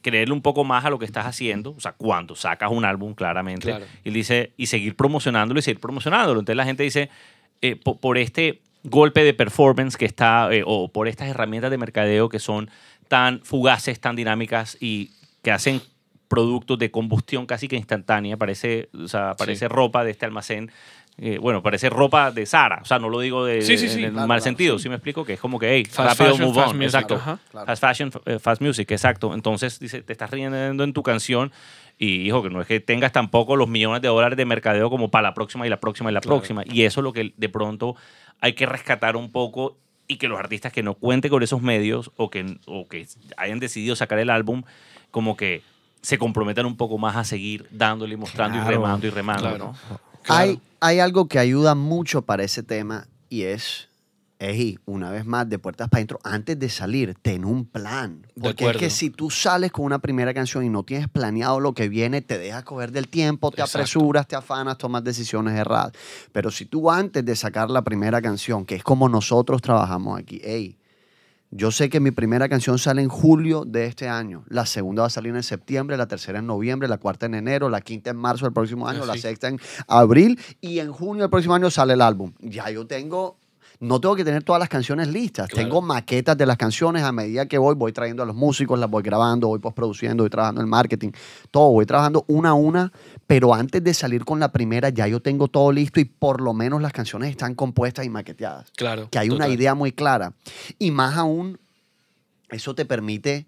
creerle un poco más a lo que estás haciendo. O sea, cuando sacas un álbum, claramente. Claro. Él dice, y seguir promocionándolo. Entonces la gente dice, por este golpe de performance que está, o por estas herramientas de mercadeo que son tan fugaces, tan dinámicas y que hacen productos de combustión casi que instantánea, parece ropa de este almacén. Parece ropa de Zara, o sea, no lo digo en el mal sentido. Sí, me explico que es como que, hey, fast rápido fashion, move on, music, exacto. Claro. Fast fashion, fast music, exacto. Entonces, dice, te estás riendo en tu canción y, hijo, que no es que tengas tampoco los millones de dólares de mercadeo como para la próxima y la próxima y la próxima. Y eso es lo que de pronto hay que rescatar un poco, y que los artistas que no cuenten con esos medios o que hayan decidido sacar el álbum, como que se comprometan un poco más a seguir dándole y mostrando y remando. Claro. ¿No? Claro. Hay algo que ayuda mucho para ese tema, y es una vez más, de puertas para adentro, antes de salir, ten un plan. Porque es que si tú sales con una primera canción y no tienes planeado lo que viene, te dejas coger del tiempo, te apresuras, te afanas, tomas decisiones erradas. Pero si tú antes de sacar la primera canción, que es como nosotros trabajamos aquí, yo sé que mi primera canción sale en julio de este año, la segunda va a salir en septiembre, la tercera en noviembre, la cuarta en enero, la quinta en marzo del próximo año, la sexta en abril, y en junio del próximo año sale el álbum. Ya yo tengo no tengo que tener todas las canciones listas. Claro. Tengo maquetas de las canciones. A medida que voy trayendo a los músicos, las voy grabando, voy postproduciendo, voy trabajando el marketing, todo. Voy trabajando una a una, pero antes de salir con la primera ya yo tengo todo listo y por lo menos las canciones están compuestas y maqueteadas. Claro. Que hay total. Una idea muy clara. Y más aún, eso te permite,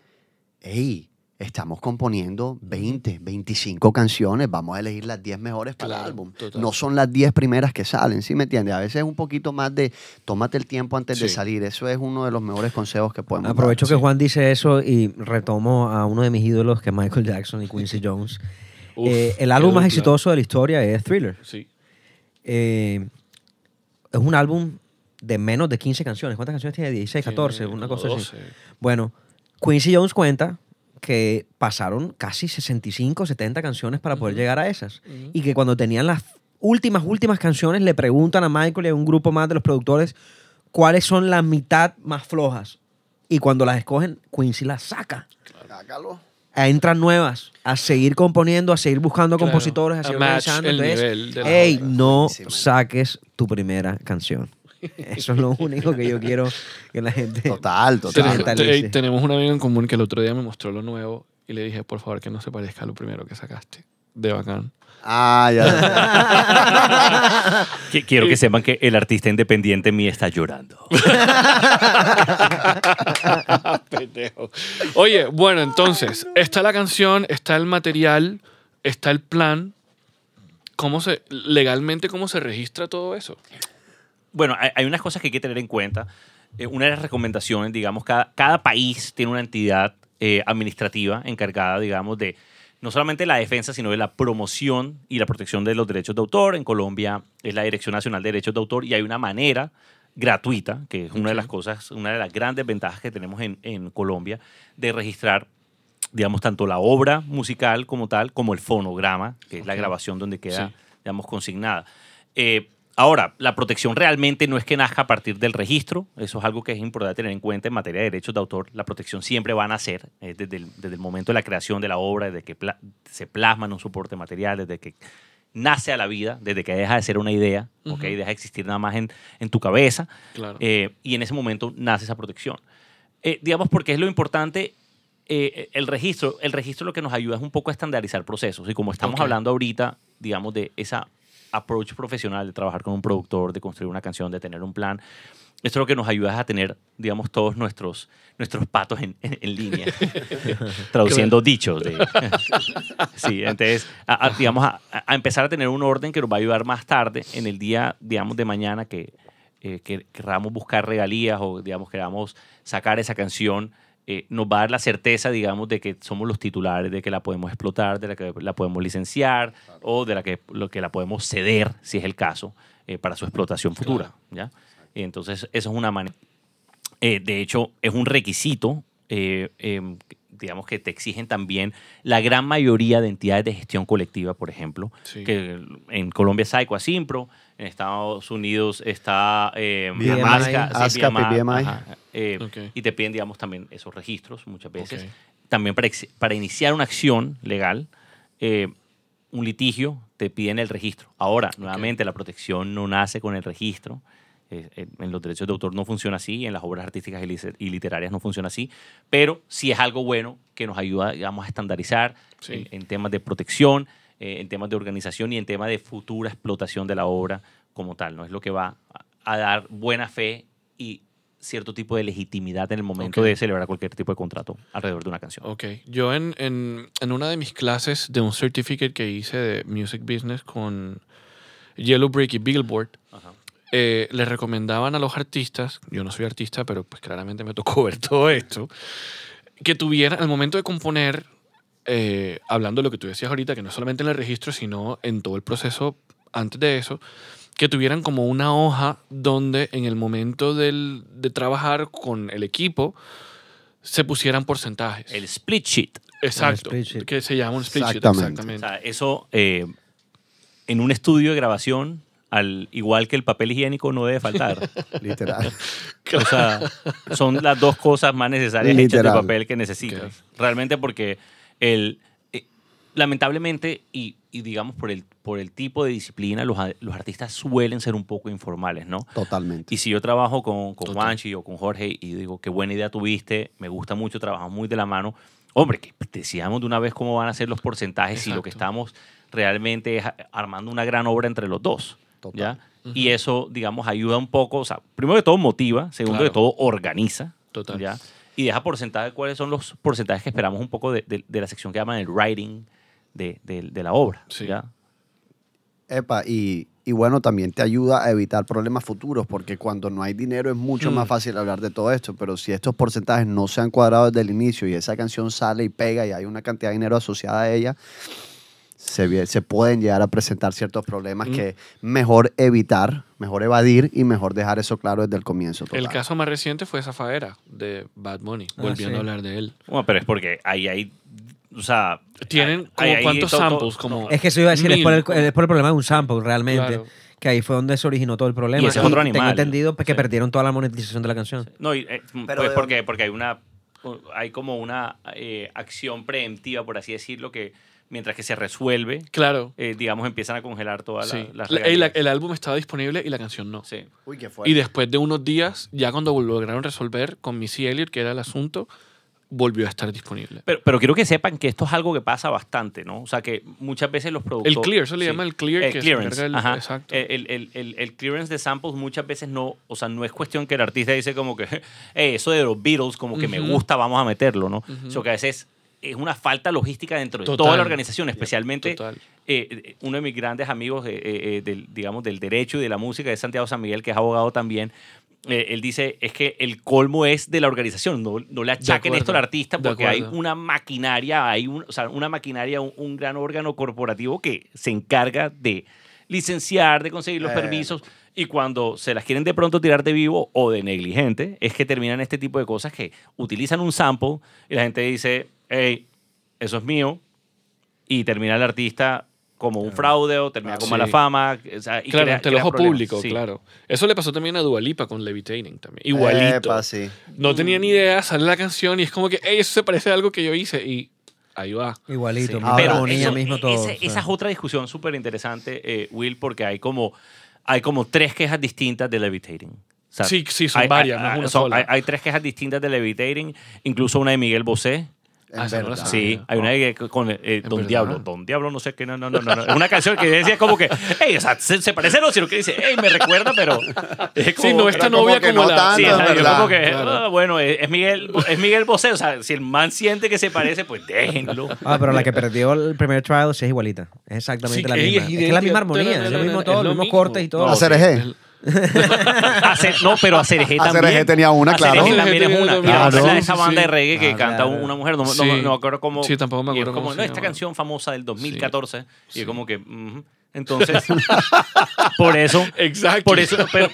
hey, estamos componiendo 20, 25 canciones, vamos a elegir las 10 mejores para claro, el álbum. Total. No son las 10 primeras que salen, ¿sí me entiendes? A veces es un poquito más de tómate el tiempo antes sí. de salir. Eso es uno de los mejores consejos que podemos dar. Aprovecho que sí. Juan dice eso y retomo a uno de mis ídolos, que es Michael Jackson y Quincy Jones. Uf, el álbum más exitoso de la historia es Thriller. Sí. Es un álbum de menos de 15 canciones. ¿Cuántas canciones tiene? 16, 14, una cosa 12. Así. Bueno, Quincy Jones cuenta que pasaron casi 65, 70 canciones para poder llegar a esas. Y que cuando tenían las últimas canciones le preguntan a Michael y a un grupo más de los productores cuáles son la mitad más flojas. Y cuando las escogen, Quincy las saca. Sácalo. Entran nuevas, a seguir componiendo, a seguir buscando claro. compositores, a seguir organizando. Entonces, hey, no saques tu primera canción. Eso es lo único que yo quiero que la gente... Total. Tenemos un amigo en común que el otro día me mostró lo nuevo y le dije, por favor, que no se parezca a lo primero que sacaste. De bacán. Ah, ya. Quiero que sepan que el artista independiente en mí está llorando. Pendejo. Oye, bueno, entonces, está la canción, está el material, está el plan. ¿Cómo se registra todo eso? Bueno, hay unas cosas que hay que tener en cuenta. Una de las recomendaciones, digamos, cada país tiene una entidad administrativa encargada, digamos, de no solamente la defensa, sino de la promoción y la protección de los derechos de autor. En Colombia es la Dirección Nacional de Derechos de Autor y hay una manera gratuita, que es una de las cosas, una de las grandes ventajas que tenemos en Colombia, de registrar, digamos, tanto la obra musical como tal, como el fonograma, que es la grabación donde queda, digamos, consignada. Ahora, la protección realmente no es que nazca a partir del registro. Eso es algo que es importante tener en cuenta en materia de derechos de autor. La protección siempre va a nacer desde el momento de la creación de la obra, desde que se plasma en un soporte material, desde que nace a la vida, desde que deja de ser una idea, ¿okay? Deja de existir nada más en tu cabeza. Claro. Y en ese momento nace esa protección. Digamos, porque es lo importante... El registro lo que nos ayuda es un poco a estandarizar procesos. Y como estamos hablando ahorita, digamos, de esa... approach profesional de trabajar con un productor, de construir una canción, de tener un plan. Esto lo que nos ayuda es a tener, digamos, todos nuestros patos en línea, traduciendo dichos. Sí, entonces, digamos, a empezar a tener un orden que nos va a ayudar más tarde, en el día, digamos, de mañana, que queramos buscar regalías o, digamos, queramos sacar esa canción. Nos va a dar la certeza, digamos, de que somos los titulares, de que la podemos explotar, de la que la podemos licenciar o de la que la podemos ceder, si es el caso, para su explotación futura. Claro. ¿Ya? Entonces, eso es una manera. De hecho, es un requisito, digamos, que te exigen también la gran mayoría de entidades de gestión colectiva, por ejemplo, que en Colombia es AICO, ACIMPRO, en Estados Unidos está ASCAP, y te piden, digamos, también esos registros muchas veces. También para iniciar una acción legal, un litigio, te piden el registro. Ahora, nuevamente, la protección no nace con el registro. En los derechos de autor no funciona así, en las obras artísticas y literarias no funciona así, pero sí es algo bueno que nos ayuda, digamos, a estandarizar en temas de protección, en temas de organización y en temas de futura explotación de la obra como tal, ¿no? Es lo que va a dar buena fe y cierto tipo de legitimidad en el momento de celebrar cualquier tipo de contrato alrededor de una canción. Yo en una de mis clases de un certificate que hice de Music Business con Yellow Brick y Billboard, les recomendaban a los artistas, yo no soy artista, pero pues claramente me tocó ver todo esto, que tuvieran, al momento de componer, hablando de lo que tú decías ahorita, que no solamente en el registro, sino en todo el proceso antes de eso, que tuvieran como una hoja donde en el momento de trabajar con el equipo se pusieran porcentajes. El split sheet. Exacto, el split sheet. Que se llama un split sheet. Exactamente. O sea, eso, en un estudio de grabación, al igual que el papel higiénico, no debe faltar. Literal. O sea, son las dos cosas más necesarias hechas de papel que necesitas. Realmente porque lamentablemente, y y digamos por el tipo de disciplina, los artistas suelen ser un poco informales, ¿no? Totalmente. Y si yo trabajo con Juanchi o con Jorge y digo, qué buena idea tuviste, me gusta mucho, trabajamos muy de la mano, hombre, que decidamos de una vez cómo van a ser los porcentajes. Exacto. Si lo que estamos realmente es armando una gran obra entre los dos. Total. ¿Ya? Uh-huh. Y eso, digamos, ayuda un poco, o sea, primero que todo motiva, segundo que todo organiza. Total. ¿Ya? Y deja porcentaje, cuáles son los porcentajes que esperamos un poco de la sección que llaman el writing de la obra. Sí. ¿Ya? Epa, y bueno, también te ayuda a evitar problemas futuros, porque cuando no hay dinero es mucho más fácil hablar de todo esto, pero si estos porcentajes no se han cuadrado desde el inicio y esa canción sale y pega y hay una cantidad de dinero asociada a ella, se pueden llegar a presentar ciertos problemas que mejor evitar, mejor evadir y mejor dejar eso claro desde el comienzo. Total. El caso más reciente fue esa faera de Bad Bunny, volviendo a hablar de él. Bueno, pero es porque ahí hay... O sea, tienen como cuántos samples. Como es que eso iba a decir, es por el problema de un sample realmente. Claro. Que ahí fue donde se originó todo el problema. Y ese es otro animal. Tengo entendido que perdieron toda la monetización de la canción. Sí. No, pero pues porque hay como una acción preemptiva, por así decirlo, que mientras que se resuelve, digamos, empiezan a congelar todas las regalías. El álbum estaba disponible y la canción no. Sí. Uy, qué fuerte. Y después de unos días, ya cuando lograron resolver con Missy Elliott, que era el asunto, volvió a estar disponible. Pero quiero que sepan que esto es algo que pasa bastante, ¿no? O sea, que muchas veces los productores... El clear, eso le llama el clear. Que clearance, exacto. El clearance de samples muchas veces no... O sea, no es cuestión que el artista dice como que eso de los Beatles como que me gusta, vamos a meterlo, ¿no? Uh-huh. O sea, que a veces es una falta logística dentro de toda la organización, especialmente uno de mis grandes amigos, del derecho y de la música, es Santiago San Miguel, que es abogado también. Él dice, es que el colmo es de la organización, no le achaquen esto al artista porque hay una maquinaria, un gran órgano corporativo que se encarga de licenciar, de conseguir los permisos, y cuando se las quieren de pronto tirar de vivo o de negligente, es que terminan este tipo de cosas que utilizan un sample y la gente dice, hey, eso es mío, y termina el artista... como un fraude o termina con mala fama. O sea, y ante el ojo público, claro. Eso le pasó también a Dua Lipa con Levitating también. Igualito. No tenía ni idea, sale la canción y es como que eso se parece a algo que yo hice y ahí va. Igualito. Sí. Pero eso, mismo todo, esa es otra discusión súper interesante, Will, porque hay como tres quejas distintas de Levitating. O sea, sí, son varias, no es una sola. Hay tres quejas distintas de Levitating, incluso una de Miguel Bosé. Sí, hay una que con Don Diablo, no sé qué, no. Una canción que decía como que, hey, o sea, se parece, no, sino que dice, hey, me recuerda, pero... Es como, sí, no, esta novia como la... Tanto, sí, yo como que, bueno, es Miguel Bosé, o sea, si el man siente que se parece, pues déjenlo. Pero la que perdió el primer trial sí es igualita, es exactamente la misma. Es la misma armonía, es lo mismo todo, los mismos cortes y todo. La CRG. No, pero Acerejé también. Acerejé tenía una, claro. Acerejé también es una. Claro, es esa banda de reggae que canta una mujer. No acuerdo cómo. Sí, tampoco me acuerdo. Como, esta canción famosa del 2014. Y es como que... Entonces, por eso,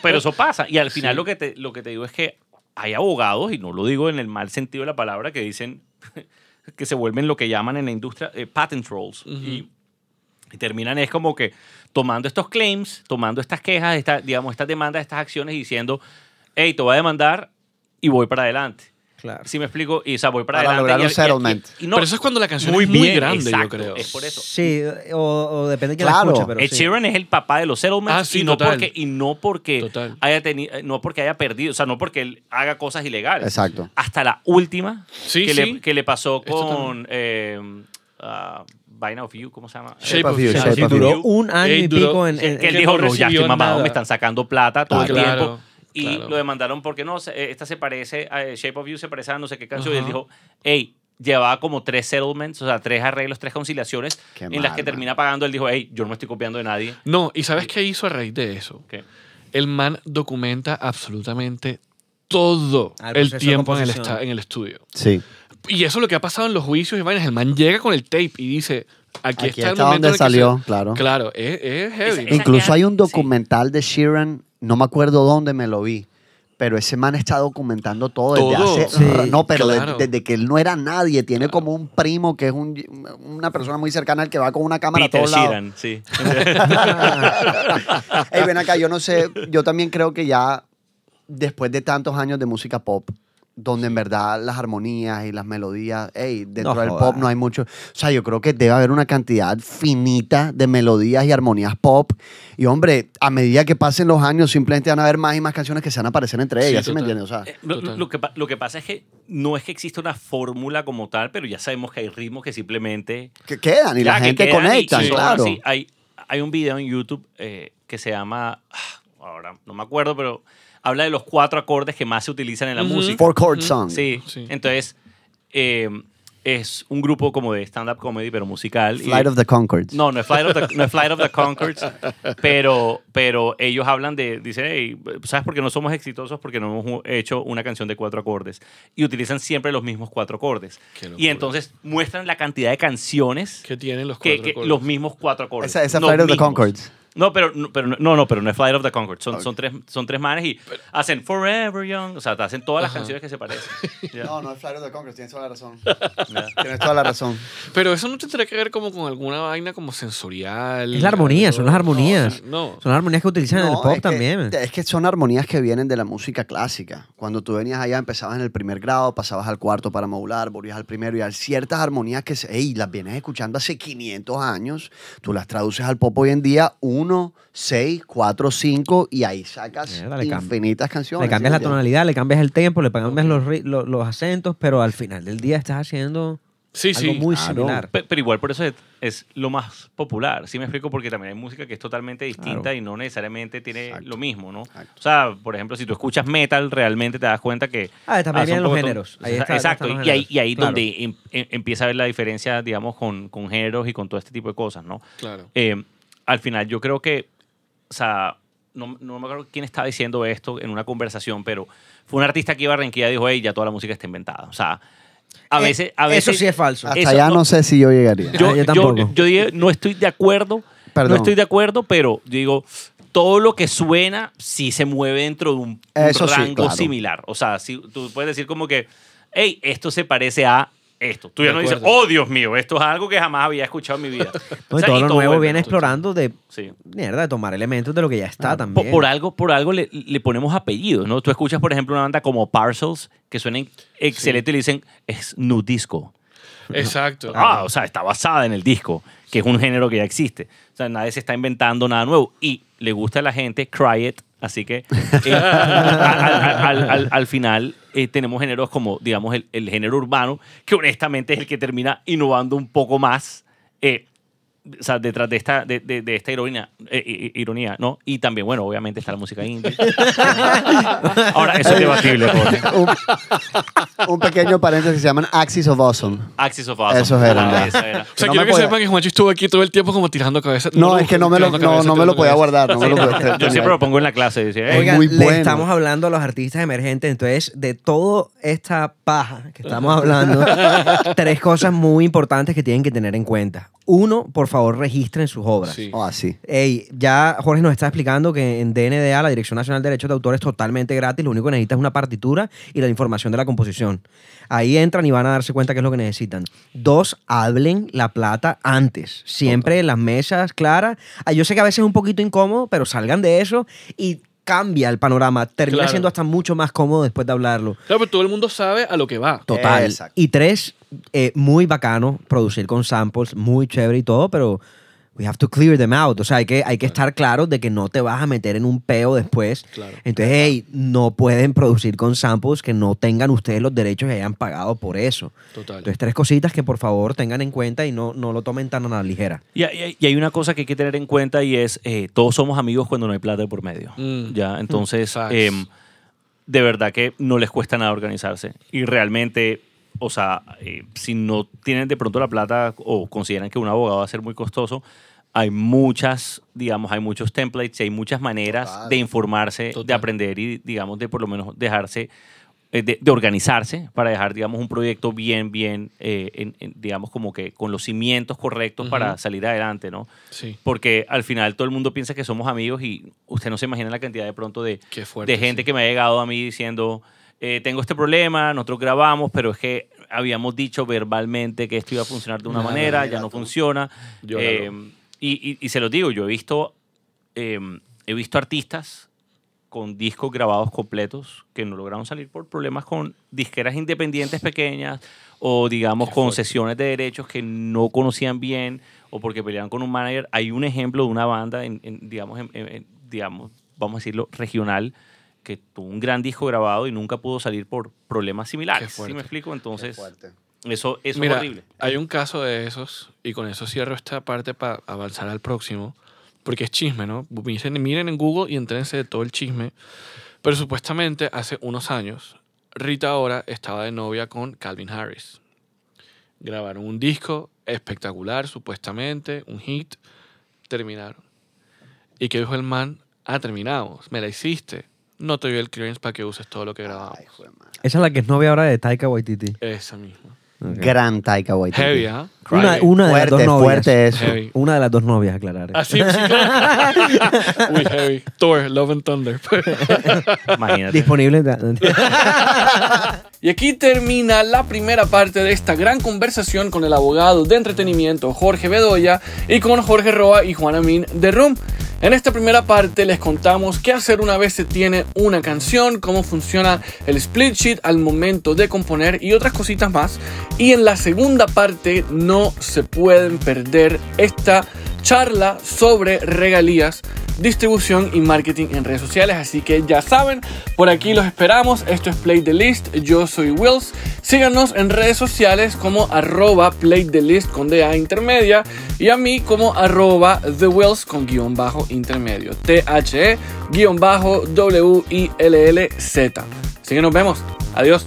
pero eso pasa. Y al final lo que te digo es que hay abogados, y no lo digo en el mal sentido de la palabra, que dicen que se vuelven lo que llaman en la industria patent trolls. Uh-huh. Y terminan es como que tomando estos claims, tomando estas quejas, estas demandas, estas acciones y diciendo, hey, te voy a demandar y voy para adelante. Claro. ¿Sí me explico? Y, o sea, voy para adelante. Para lograr un settlement. Y no, pero eso es cuando la canción es muy grande, exacto, yo creo. Es por eso. Sí, o depende de quién la escuche, pero Ed Sheeran es el papá de los settlements y no porque haya perdido, o sea, no porque él haga cosas ilegales. Exacto. Hasta la última que le pasó con... Vaina of You, ¿cómo se llama? Shape of You. Shape of You. Duró un año y pico en que él dijo, no, ya estoy mamado, me están sacando plata todo el tiempo. Y lo demandaron porque no, esta se parece, Shape of You se parece a no sé qué canción. Uh-huh. Y él dijo, hey, llevaba como 3 settlements, o sea, 3 arreglos, 3 conciliaciones, qué en mal, las que termina pagando. Él dijo, hey, yo no me estoy copiando de nadie. No, ¿y sabes qué hizo a raíz de eso? ¿Qué? El man documenta absolutamente todo el tiempo en el estudio. Sí. Y eso es lo que ha pasado en los juicios y vainas. El man llega con el tape y dice, aquí está el momento donde salió. Claro, es heavy. Incluso hay un documental de Sheeran, no me acuerdo dónde me lo vi, pero ese man está documentando todo. Desde hace... Sí, no, pero desde que él no era nadie. Tiene como un primo que es una persona muy cercana al que va con una cámara Peter a todos Sheeran, lados. Sí. Ven acá, yo no sé, yo también creo que ya después de tantos años de música pop, donde en verdad las armonías y las melodías, hey, dentro del pop no hay mucho. O sea, yo creo que debe haber una cantidad finita de melodías y armonías pop. Y hombre, a medida que pasen los años, simplemente van a haber más y más canciones que se van a aparecer entre ellas. ¿Sí me entiendes? O sea, lo que pasa es que no es que exista una fórmula como tal, pero ya sabemos que hay ritmos que simplemente... que quedan y la gente conecta, claro. Sí, hay un video en YouTube que se llama... ahora no me acuerdo, pero... habla de los 4 acordes que más se utilizan en la música. 4-chord song. Sí. Entonces, es un grupo como de stand-up comedy, pero musical. Flight of the Conchords. No es Flight of the Conchords, pero ellos hablan de, dicen, hey, ¿sabes por qué no somos exitosos? Porque no hemos hecho una canción de 4 acordes. Y utilizan siempre los mismos 4 acordes. Y entonces muestran la cantidad de canciones que tienen los 4 acordes. Los mismos 4 acordes. Esa es Flight of the Conchords. No, pero no es Flight of the Conchords. Okay. Son tres manes y hacen Forever Young. O sea, te hacen todas las canciones que se parecen. Yeah. No es Flight of the Conchords. Tienes toda la razón. Yeah. Tienes toda la razón. Pero eso no tendrá que ver como con alguna vaina como sensorial. Es la armonía. Son las armonías. Son las armonías que utilizan en el pop también. Es que son armonías que vienen de la música clásica. Cuando tú venías allá, empezabas en el primer grado, pasabas al cuarto para modular, volvías al primero y hay ciertas armonías que las vienes escuchando hace 500 años. Tú las traduces al pop hoy en día, 1, 6, 4, 5 y ahí sacas infinitas canciones. Le cambias la tonalidad, le cambias el tempo, le cambias los acentos, pero al final del día estás haciendo algo muy similar. Pero igual por eso es lo más popular, ¿sí me explico? Porque también hay música que es totalmente distinta y no necesariamente tiene lo mismo, ¿no? Exacto. O sea, por ejemplo, si tú escuchas metal, realmente te das cuenta que... también vienen los géneros. Exacto, y ahí donde empieza a ver la diferencia, digamos, con géneros y con todo este tipo de cosas, ¿no? Claro. Al final, yo creo que, o sea, no me acuerdo quién estaba diciendo esto en una conversación, pero fue un artista que iba a Barranquilla y dijo, hey, ya toda la música está inventada. O sea, a veces eso sí es falso. Hasta allá no sé si yo llegaría. Yo tampoco. Yo digo, no estoy de acuerdo. Perdón. No estoy de acuerdo, pero yo digo, todo lo que suena sí se mueve dentro de un rango similar. O sea, si tú puedes decir como que, hey, esto se parece a... esto. Tú ya no dices, oh Dios mío, esto es algo que jamás había escuchado en mi vida. O sea, todo lo nuevo viene explorando de tomar elementos de lo que ya está también. Por algo le ponemos apellidos, ¿no? Tú escuchas, por ejemplo, una banda como Parcels, que suena excelente y le dicen, es nu disco. Exacto. O sea, está basada en el disco, que es un género que ya existe. O sea, nadie se está inventando nada nuevo. Y le gusta a la gente, Cry It. Así que al final tenemos géneros como, digamos, el género urbano, que honestamente es el que termina innovando un poco más o sea, detrás de esta ironía, ¿no? Y también, bueno, obviamente está la música indie. Ahora, eso es debatible. Un pequeño paréntesis que se llaman Axis of Awesome. Axis of Awesome. Eso era. O sea, quiero que sepan que Juancho estuvo aquí todo el tiempo como tirando cabeza. No, es que no me lo podía guardar. Yo siempre lo pongo en la clase. Oigan, muy bueno. Estamos hablando a los artistas emergentes, entonces, de toda esta paja que estamos hablando, 3 cosas muy importantes que tienen que tener en cuenta. 1, por favor, registren sus obras. Sí. Ey, ya Jorge nos está explicando que en DNDA, la Dirección Nacional de Derechos de Autor, es totalmente gratis. Lo único que necesitas es una partitura y la información de la composición. Ahí entran y van a darse cuenta qué es lo que necesitan. 2, hablen la plata antes. Siempre en las mesas claras. Yo sé que a veces es un poquito incómodo, pero salgan de eso y... cambia el panorama, termina siendo hasta mucho más cómodo después de hablarlo. Claro, pero todo el mundo sabe a lo que va. Total. Exacto. Y 3, muy bacano producir con samples, muy chévere y todo, pero we have to clear them out. O sea, hay que estar claros de que no te vas a meter en un peo después. Claro. Entonces, hey, no pueden producir con samples que no tengan ustedes los derechos y hayan pagado por eso. Total. Entonces, 3 cositas que por favor tengan en cuenta y no lo tomen tan a la ligera. Y hay una cosa que hay que tener en cuenta y es, todos somos amigos cuando no hay plata por medio. ¿Ya? Entonces, de verdad que no les cuesta nada organizarse. Y realmente... o sea, si no tienen de pronto la plata o consideran que un abogado va a ser muy costoso, hay muchos templates y hay muchas maneras de informarse, de aprender y, digamos, de por lo menos dejarse, de organizarse para dejar, digamos, un proyecto bien, digamos, como que con los cimientos correctos para salir adelante, ¿no? Sí. Porque al final todo el mundo piensa que somos amigos y usted no se imagina la cantidad de pronto de gente que me ha llegado a mí diciendo... tengo este problema, nosotros grabamos, pero es que habíamos dicho verbalmente que esto iba a funcionar de una manera, ya no funciona. Y se los digo, yo he visto artistas con discos grabados completos que no lograron salir por problemas con disqueras independientes pequeñas o, digamos, concesiones de derechos que no conocían bien o porque peleaban con un manager. Hay un ejemplo de una banda, digamos, vamos a decirlo, regional, que tuvo un gran disco grabado y nunca pudo salir por problemas similares. ¿Sí me explico? Entonces, eso mira, es horrible. Hay un caso de esos, y con eso cierro esta parte para avanzar al próximo, porque es chisme, ¿no? Miren en Google y entrénse de todo el chisme. Pero supuestamente hace unos años, Rita Ora estaba de novia con Calvin Harris. Grabaron un disco espectacular, supuestamente, un hit. Terminaron. ¿Y qué dijo el man? Ah, terminamos. Me la hiciste. No te dio el clearance para que uses todo lo que grabamos. Ay, esa es la que es novia ahora de Taika Waititi. Esa misma. Okay. Gran Taika Waititi. Heavy, ¿ah? ¿Eh? Una de fuerte, las dos novias. Fuerte eso. Heavy. Una de las dos novias, aclarar. Así, sí, claro. Uy, heavy. Thor, Love and Thunder. Imagínate. Disponible. Y aquí termina la primera parte de esta gran conversación con el abogado de entretenimiento Jorge Bedoya y con Jorge Roa y Juan Amin de Room. En esta primera parte les contamos qué hacer una vez se tiene una canción, cómo funciona el split sheet al momento de componer y otras cositas más. Y en la segunda parte no se pueden perder esta charla sobre regalías, distribución y marketing en redes sociales. Así que ya saben, por aquí los esperamos. Esto es Play The List. Yo soy Wills. Síganos en redes sociales como @PlayTheList con DA intermedia y a mí como @TheWills con _ intermedio. THE_WILLZ. Así que nos vemos. Adiós.